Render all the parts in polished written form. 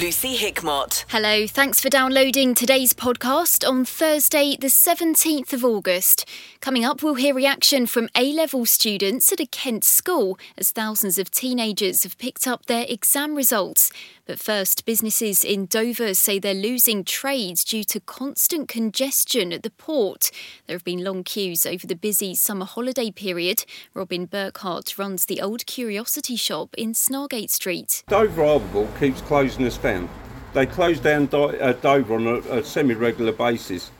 Lucy Hickmott. Hello, thanks for downloading today's podcast on Thursday the 17th of August. Coming up, we'll hear reaction from A-level students at a Kent school as thousands of teenagers have picked up their exam results. But first, businesses in Dover say they're losing trades due to constant congestion at the port. There have been long queues over the busy summer holiday period. Robin Burkhardt runs the Old Curiosity Shop in Snargate Street. Dover Harbour keeps closing us down. They close down Dover on a semi-regular basis.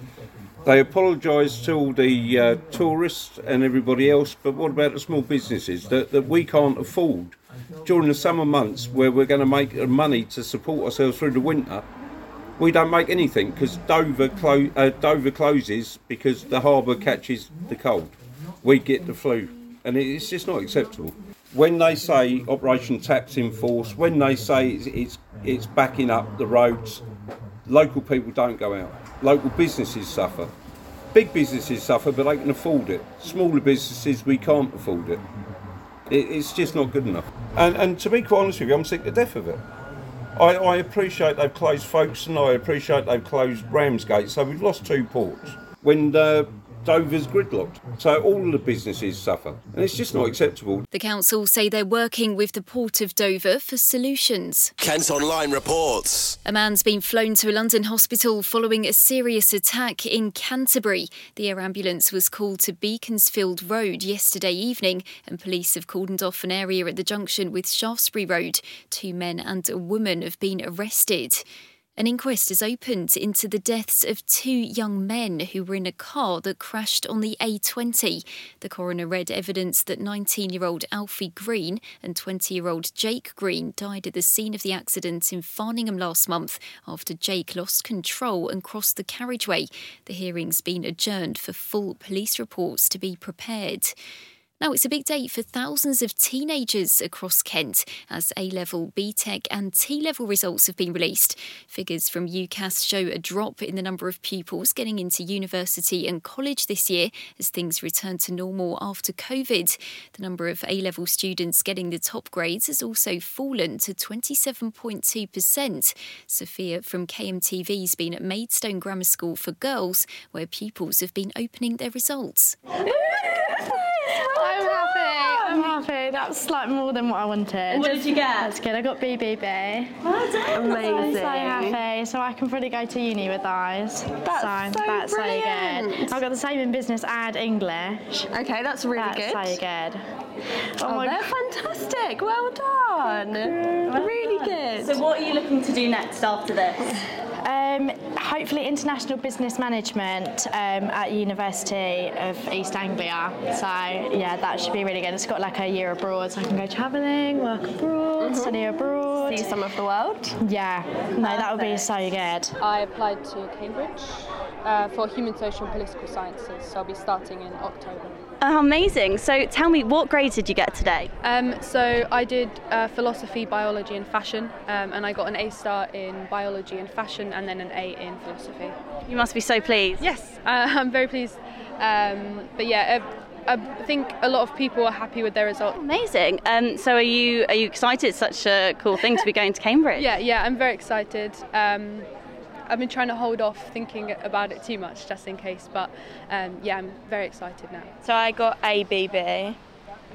They apologise to all the tourists and everybody else, but what about the small businesses that we can't afford? During the summer months where we're going to make money to support ourselves through the winter, we don't make anything because Dover closes because the harbour catches the cold. We get the flu, and it's just not acceptable. When they say Operation Tap's in force, when they say it's backing up the roads, local people don't go out. Local businesses suffer. Big businesses suffer, but they can afford it. Smaller businesses, we can't afford it. It's just not good enough. And to be quite honest with you, I'm sick to death of it. I appreciate they've closed Folkestone, I appreciate they've closed Ramsgate, so we've lost two ports. When Dover's gridlocked, so all the businesses suffer, and it's just not acceptable. The council say they're working with the Port of Dover for solutions. Kent Online reports. A man's been flown to a London hospital following a serious attack in Canterbury. The air ambulance was called to Beaconsfield Road yesterday evening, and police have cordoned off an area at the junction with Shaftesbury Road. Two men and a woman have been arrested. An inquest has opened into the deaths of two young men who were in a car that crashed on the A20. The coroner read evidence that 19-year-old Alfie Green and 20-year-old Jake Green died at the scene of the accident in Farningham last month after Jake lost control and crossed the carriageway. The hearing's been adjourned for full police reports to be prepared. Now, it's a big day for thousands of teenagers across Kent as A-level, BTEC and T-level results have been released. Figures from UCAS show a drop in the number of pupils getting into university and college this year as things return to normal after COVID. The number of A-level students getting the top grades has also fallen to 27.2%. Sophia from KMTV's been at Maidstone Grammar School for Girls, where pupils have been opening their results. I'm happy. That's like more than what I wanted. What did you get? That's good. I got BBB. Well done. Amazing. I'm so happy. So I can probably go to uni with eyes. That's so good. I got the same in business and English. Okay, that's really good. That's so good. Oh, they're fantastic. Well done. Really good. So what are you looking to do next after this? Hopefully international business management at University of East Anglia. So yeah, that should be really good. It's got like a year abroad, so I can go travelling, work abroad, study abroad. See some of the world. Yeah, no, that would be so good. I applied to Cambridge for Human, Social and Political Sciences, so I'll be starting in October. Oh, amazing. So tell me, what grades did you get today? So I did philosophy, biology and fashion, and I got an A-star in biology and fashion and then an A in philosophy. You must be so pleased. Yes, I'm very pleased. But yeah, I think a lot of people are happy with their results. Amazing. So are you excited? It's such a cool thing to be going to Cambridge. Yeah, I'm very excited. I've been trying to hold off thinking about it too much just in case, but yeah, I'm very excited now. So I got ABB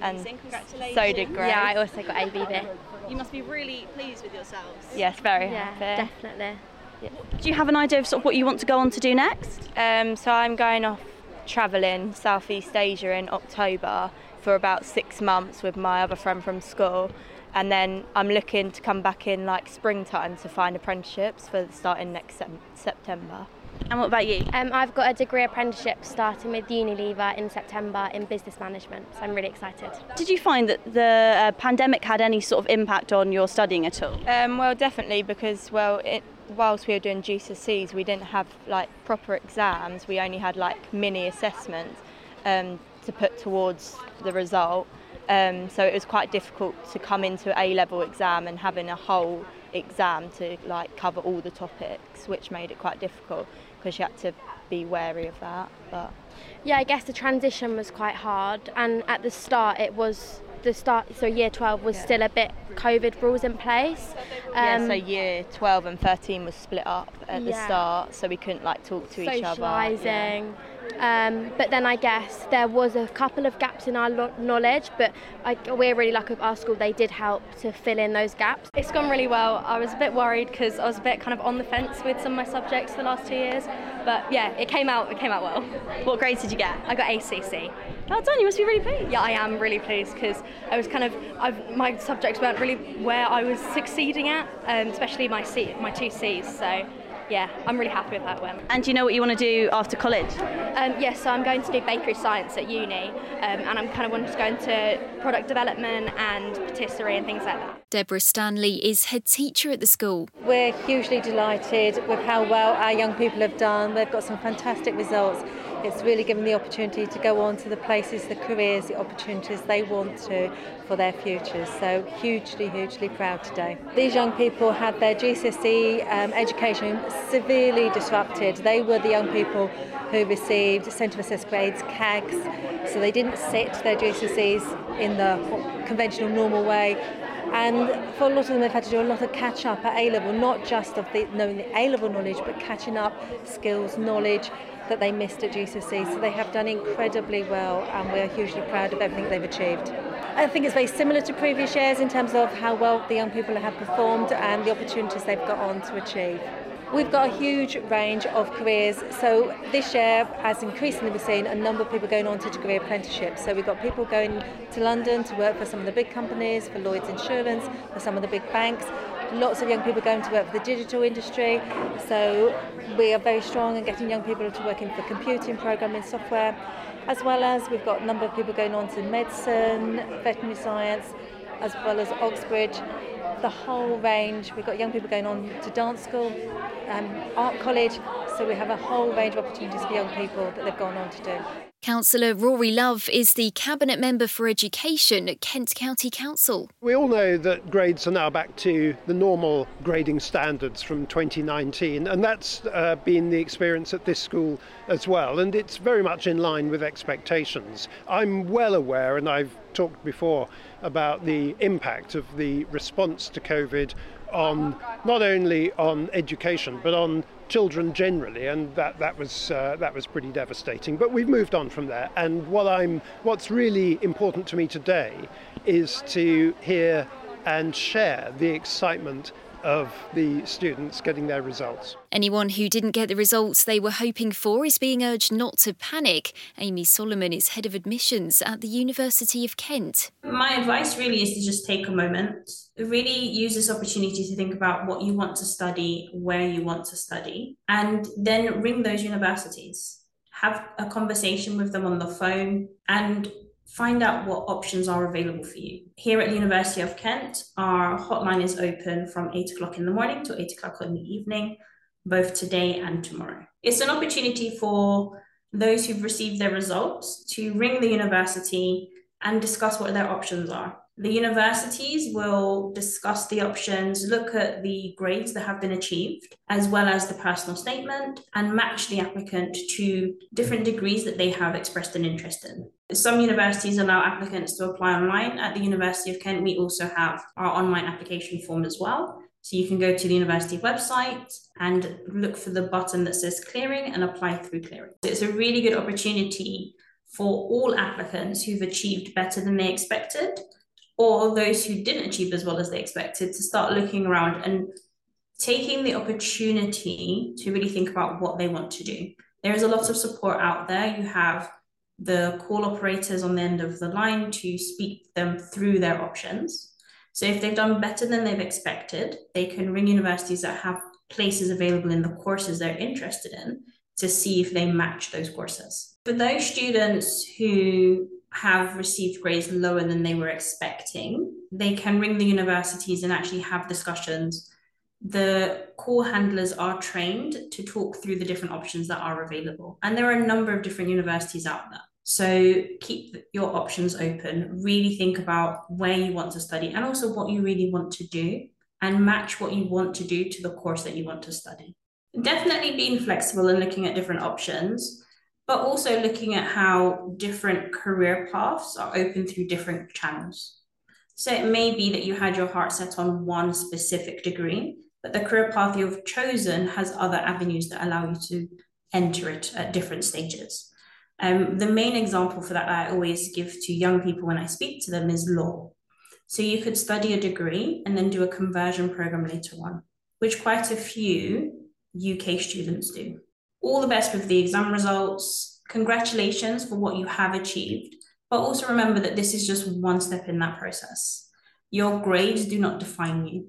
and so did Grace. Yeah, I also got ABB. You must be really pleased with yourselves. Yes, very happy. Definitely. Yeah. Do you have an idea of sort of what you want to go on to do next? So I'm going off travelling Southeast Asia in October for about 6 months with my other friend from school. And then I'm looking to come back in like springtime to find apprenticeships for starting next September. And what about you? I've got a degree apprenticeship starting with Unilever in September in business management, so I'm really excited. Did you find that the pandemic had any sort of impact on your studying at all? Well, definitely, because whilst we were doing GCSEs, we didn't have like proper exams. We only had like mini assessments to put towards the result. So it was quite difficult to come into an A-level exam and having a whole exam to like cover all the topics, which made it quite difficult because you had to be wary of that. But yeah, I guess the transition was quite hard, and at the start it was so year 12 was still a bit COVID rules in place. So year 12 and 13 was split up at the start, so we couldn't like talk to each other. Socialising. But then I guess there was a couple of gaps in our knowledge, but we're really lucky with our school, they did help to fill in those gaps. It's gone really well. I was a bit worried because I was a bit kind of on the fence with some of my subjects the last 2 years, but yeah, it came out well. What grades did you get? I got ACC. Well done, you must be really pleased. Yeah, I am really pleased because I was kind of, my subjects weren't really where I was succeeding at, especially my two C's, so... yeah, I'm really happy with that one. And do you know what you want to do after college? So I'm going to do bakery science at uni, and I'm kind of wanting to go into product development and patisserie and things like that. Deborah Stanley is head teacher at the school. We're hugely delighted with how well our young people have done. They've got some fantastic results. It's really given the opportunity to go on to the places, the careers, the opportunities they want to for their futures. So hugely, hugely proud today. These young people had their GCSE education severely disrupted. They were the young people who received centre of assessed grades, CAGs, so they didn't sit their GCSEs in the conventional, normal way. And for a lot of them, they've had to do a lot of catch-up at A-level, not just of knowing the A-level knowledge, but catching up skills, knowledge that they missed at GCSE. So they have done incredibly well, and we're hugely proud of everything they've achieved. I think it's very similar to previous years in terms of how well the young people have performed and the opportunities they've got on to achieve. We've got a huge range of careers, so this year, as increasingly we've seen, a number of people going on to degree apprenticeships. So we've got people going to London to work for some of the big companies, for Lloyd's Insurance, for some of the big banks. Lots of young people going to work for the digital industry, so we are very strong in getting young people to work in for computing, programming, software, as well as we've got a number of people going on to medicine, veterinary science, as well as Oxbridge. The whole range. We've got young people going on to dance school, art college, so we have a whole range of opportunities for young people that they've gone on to do. Councillor Rory Love is the Cabinet Member for Education at Kent County Council. We all know that grades are now back to the normal grading standards from 2019, and that's been the experience at this school as well, and it's very much in line with expectations. I'm well aware, and I've talked before about the impact of the response to COVID on not only on education but on children generally, and that was pretty devastating. But we've moved on from there, and what's really important to me today is to hear and share the excitement of the students getting their results. Anyone who didn't get the results they were hoping for is being urged not to panic. Amy Solomon is Head of Admissions at the University of Kent. My advice really is to just take a moment. Really use this opportunity to think about what you want to study, where you want to study, and then ring those universities. Have a conversation with them on the phone and find out what options are available for you. Here at the University of Kent, our hotline is open from 8 o'clock in the morning to 8 o'clock in the evening, both today and tomorrow. It's an opportunity for those who've received their results to ring the university and discuss what their options are. The universities will discuss the options, look at the grades that have been achieved, as well as the personal statement, and match the applicant to different degrees that they have expressed an interest in. Some universities allow applicants to apply online. At the University of Kent, we also have our online application form as well. So you can go to the university website and look for the button that says clearing and apply through clearing. It's a really good opportunity for all applicants who've achieved better than they expected, or those who didn't achieve as well as they expected, to start looking around and taking the opportunity to really think about what they want to do. There is a lot of support out there. You have the call operators on the end of the line to speak them through their options. So if they've done better than they've expected, they can ring universities that have places available in the courses they're interested in to see if they match those courses. For those students who have received grades lower than they were expecting, they can ring the universities and actually have discussions. The call handlers are trained to talk through the different options that are available. And there are a number of different universities out there. So keep your options open, really think about where you want to study and also what you really want to do, and match what you want to do to the course that you want to study. definitely being flexible and looking at different options, but also looking at how different career paths are open through different channels. So it may be that you had your heart set on one specific degree, but the career path you've chosen has other avenues that allow you to enter it at different stages. The main example for that I always give to young people when I speak to them is law. So you could study a degree and then do a conversion program later on, which quite a few UK students do. All the best with the exam results. Congratulations for what you have achieved, but also remember that this is just one step in that process. Your grades do not define you.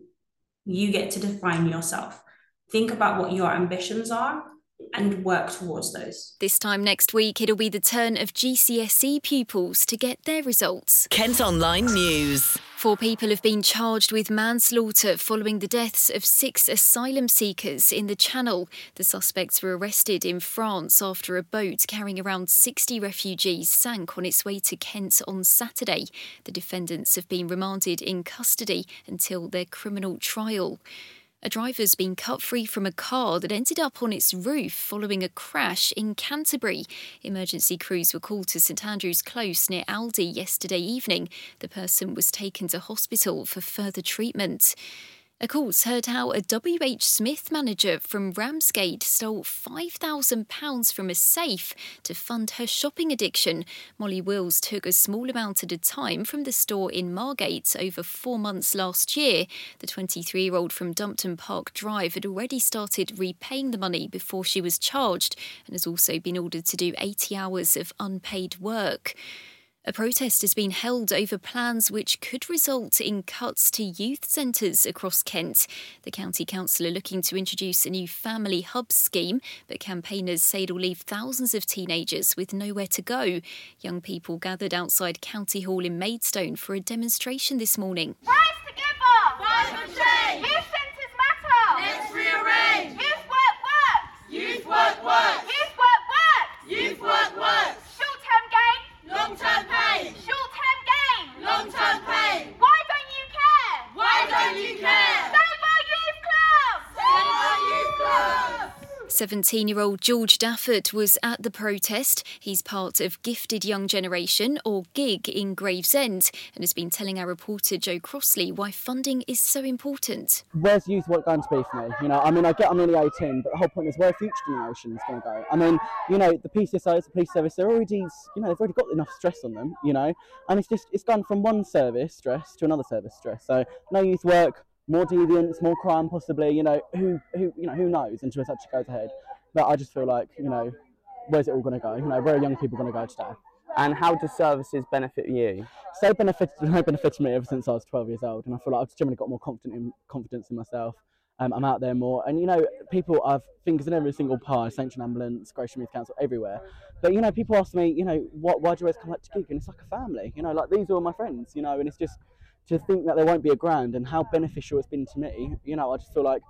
You get to define yourself. Think about what your ambitions are and work towards those. This time next week, it'll be the turn of GCSE pupils to get their results. Kent Online News. 4 people have been charged with manslaughter following the deaths of 6 asylum seekers in the Channel. The suspects were arrested in France after a boat carrying around 60 refugees sank on its way to Kent on Saturday. The defendants have been remanded in custody until their criminal trial. A driver's been cut free from a car that ended up on its roof following a crash in Canterbury. Emergency crews were called to St Andrew's Close near Aldi yesterday evening. The person was taken to hospital for further treatment. A court's heard how a WH Smith manager from Ramsgate stole £5,000 from a safe to fund her shopping addiction. Molly Wills took a small amount at a time from the store in Margate over 4 months last year. The 23-year-old from Dumpton Park Drive had already started repaying the money before she was charged and has also been ordered to do 80 hours of unpaid work. A protest has been held over plans which could result in cuts to youth centres across Kent. The county council are looking to introduce a new family hub scheme, but campaigners say it'll leave thousands of teenagers with nowhere to go. Young people gathered outside County Hall in Maidstone for a demonstration this morning. Rise together! Rise and change! Youth centres matter! Let's rearrange! Youth work works! Youth work works! Youth work works! Youth work works! Long-term pain. Short-term gain. Long-term pain. Why don't you care? Why don't you care? Save our youth clubs. Save our youth clubs. 17-year-old George Daffert was at the protest. He's part of Gifted Young Generation, or GIG, in Gravesend, and has been telling our reporter Joe Crossley why funding is so important. Where's youth work going to be for me? You know, I mean, I'm only 18, but the whole point is where future generations going to go. I mean, you know, the PCSIs, the police service, they're already, you know, they've already got enough stress on them, you know, and it's just, it's gone from one service stress to another service stress. So no youth work, more deviance, more crime, possibly. You know, who knows until it actually goes ahead. But I just feel like, you know, where's it all going to go? You know, where are young people going to go today? And how do services benefit you? So they benefited me ever since I was 12 years old, and I feel like I've generally got more confidence in myself. I'm out there more, and you know, people have fingers in every single pie, St. John Ambulance, Grocery Music Council, everywhere. But you know, people ask me, you know, why do you always come out to gig? And it's like a family, you know, like these are all my friends, you know, and it's just. To think that there won't be a grand and how beneficial it's been to me, you know, I just feel like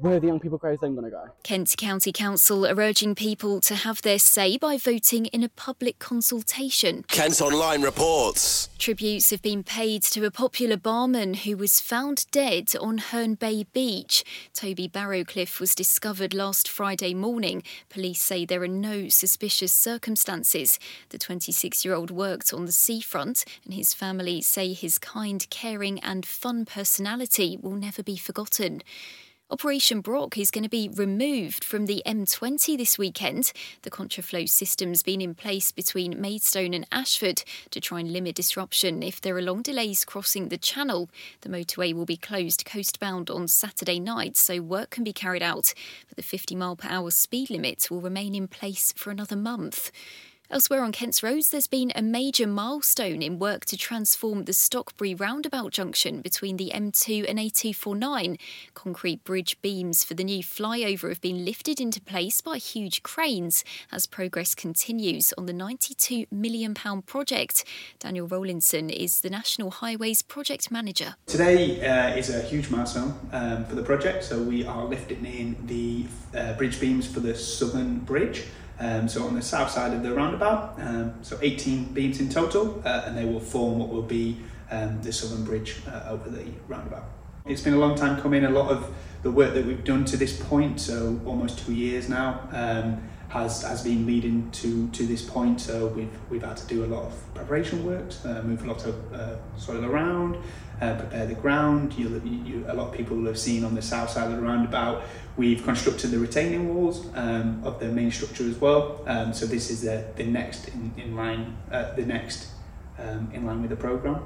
where are the young people going to go? Kent County Council are urging people to have their say by voting in a public consultation. Kent Online reports. Tributes have been paid to a popular barman who was found dead on Herne Bay Beach. Toby Barrowcliffe was discovered last Friday morning. Police say there are no suspicious circumstances. The 26-year-old worked on the seafront, and his family say his kind, caring and fun personality will never be forgotten. Operation Brock is going to be removed from the M20 this weekend. The contraflow system's been in place between Maidstone and Ashford to try and limit disruption if there are long delays crossing the Channel. The motorway will be closed coastbound on Saturday night, so work can be carried out. But the 50-mile-per-hour speed limit will remain in place for another month. Elsewhere on Kent's roads, there's been a major milestone in work to transform the Stockbury roundabout junction between the M2 and A249. Concrete bridge beams for the new flyover have been lifted into place by huge cranes as progress continues on the £92 million project. Daniel Rowlinson is the National Highways Project Manager. Today is a huge milestone for the project, so we are lifting in the bridge beams for the Southern Bridge. So on the south side of the roundabout, so 18 beams in total, and they will form what will be the Southern Bridge over the roundabout. It's been a long time coming. A lot of the work that we've done to this point, so almost 2 years now, has been leading to this point. So we've had to do a lot of preparation works, move a lot of soil around, prepare the ground. A lot of people will have seen on the south side of the roundabout, we've constructed the retaining walls of the main structure as well. So this is the next in line, the next in line with the programme.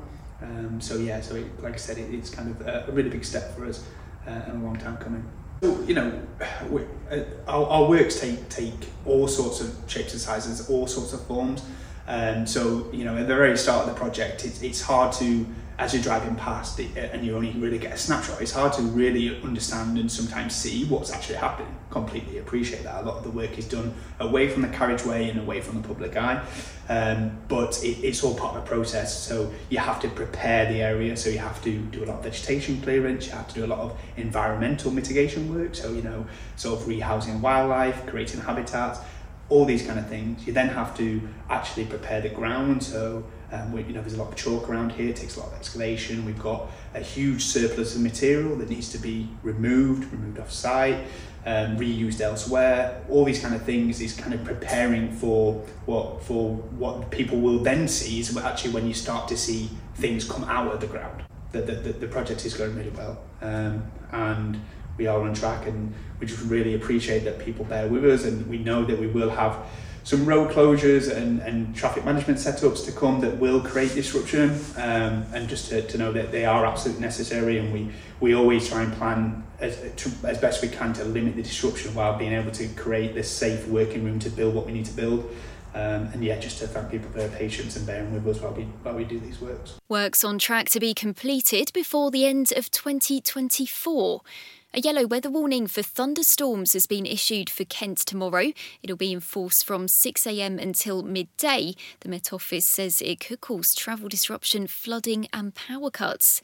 So like I said, it's kind of a really big step for us and a long time coming. So, you know, our works take all sorts of shapes and sizes, all sorts of forms. So, you know, at the very start of the project, it's hard to, as you're driving past it, and you only really get a snapshot, it's hard to really understand and sometimes see what's actually happening. Completely appreciate that. A lot of the work is done away from the carriageway and away from the public eye, but it's all part of the process. So you have to prepare the area, so you have to do a lot of vegetation clearance, you have to do a lot of environmental mitigation work, so, you know, sort of rehousing wildlife, creating habitats, all these kind of things. You then have to actually prepare the ground, so you know, there's a lot of chalk around here, it takes a lot of excavation. We've got a huge surplus of material that needs to be removed off site, reused elsewhere. All these kind of things is kind of preparing for what people will then see is actually when you start to see things come out of the ground. The project is going really well, and we are on track, and we just really appreciate that people bear with us, and we know that we will have some road closures and traffic management setups to come that will create disruption, and just to know that they are absolutely necessary, and we always try and plan as best we can to limit the disruption while being able to create this safe working room to build what we need to build. Just to thank people for their patience and bearing with us while we do these works. Works on track to be completed before the end of 2024. A yellow weather warning for thunderstorms has been issued for Kent tomorrow. It'll be in force from 6 a.m. until midday. The Met Office says it could cause travel disruption, flooding and power cuts.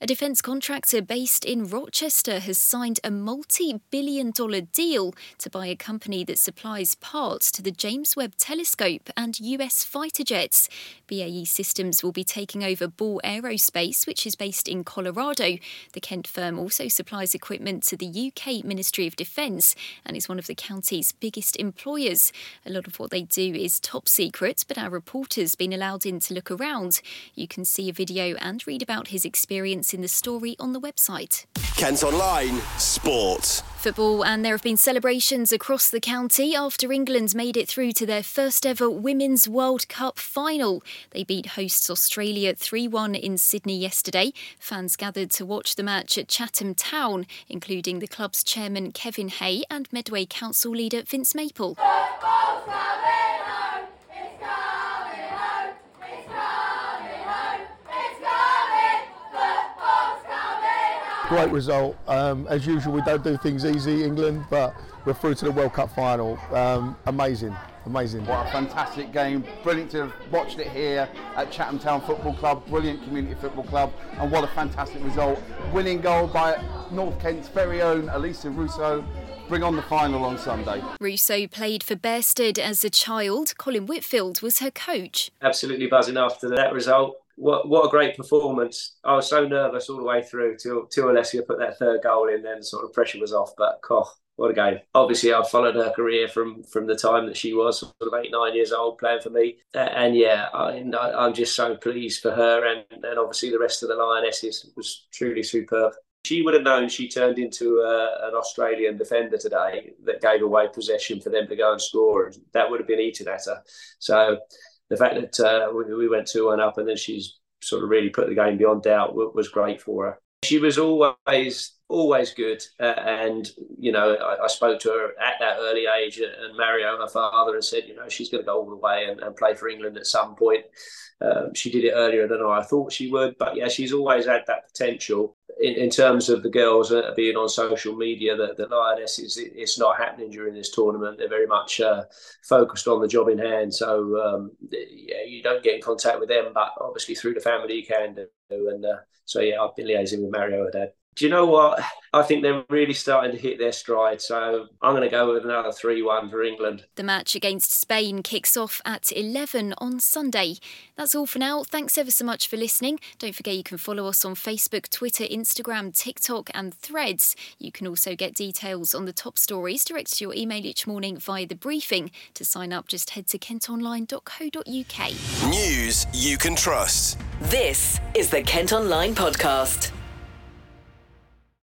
A defence contractor based in Rochester has signed a multi-billion-dollar deal to buy a company that supplies parts to the James Webb Telescope and US fighter jets. BAE Systems will be taking over Ball Aerospace, which is based in Colorado. The Kent firm also supplies equipment to the UK Ministry of Defence and is one of the county's biggest employers. A lot of what they do is top secret, but our reporter's been allowed in to look around. You can see a video and read about his experience in the story on the website. Kent Online Sport. Football, and there have been celebrations across the county after England made it through to their first ever Women's World Cup final. They beat hosts Australia 3-1 in Sydney yesterday. Fans gathered to watch the match at Chatham Town, including the club's chairman Kevin Hay and Medway Council leader Vince Maple. Football's coming home. It's coming home. It's coming home. It's coming. Football's coming home. Great result. As usual, we don't do things easy, England, but we're through to the World Cup final. Amazing. What a fantastic game. Brilliant to have watched it here at Chatham Town Football Club, brilliant community football club, and what a fantastic result. Winning goal by North Kent's very own Elisa Russo. Bring on the final on Sunday. Russo played for Bearsted as a child. Colin Whitfield was her coach. Absolutely buzzing after that result. What a great performance. I was so nervous all the way through till Alessia put that third goal in, then sort of pressure was off, but what a game. Obviously, I've followed her career from the time that she was sort of 8-9 years old playing for me. I'm just so pleased for her and obviously the rest of the Lionesses. Was truly superb. She would have known she turned into an Australian defender today that gave away possession for them to go and score. That would have been eaten at her. So the fact that we went 2-1 up and then she's sort of really put the game beyond doubt was great for her. She was always good, and you know, I spoke to her at that early age, and Mario, her father, and said, you know, she's going to go all the way and play for England at some point. She did it earlier than I thought she would, but yeah, she's always had that potential. In terms of the girls being on social media, the Lionesses, it's not happening during this tournament. They're very much focused on the job in hand. So you don't get in contact with them, but obviously through the family you can do. And so I've been liaising with Mario, her dad. Do you know what? I think they're really starting to hit their stride, so I'm going to go with another 3-1 for England. The match against Spain kicks off at 11 on Sunday. That's all for now. Thanks ever so much for listening. Don't forget you can follow us on Facebook, Twitter, Instagram, TikTok and Threads. You can also get details on the top stories directed to your email each morning via The Briefing. To sign up, just head to kentonline.co.uk. News you can trust. This is the Kent Online Podcast.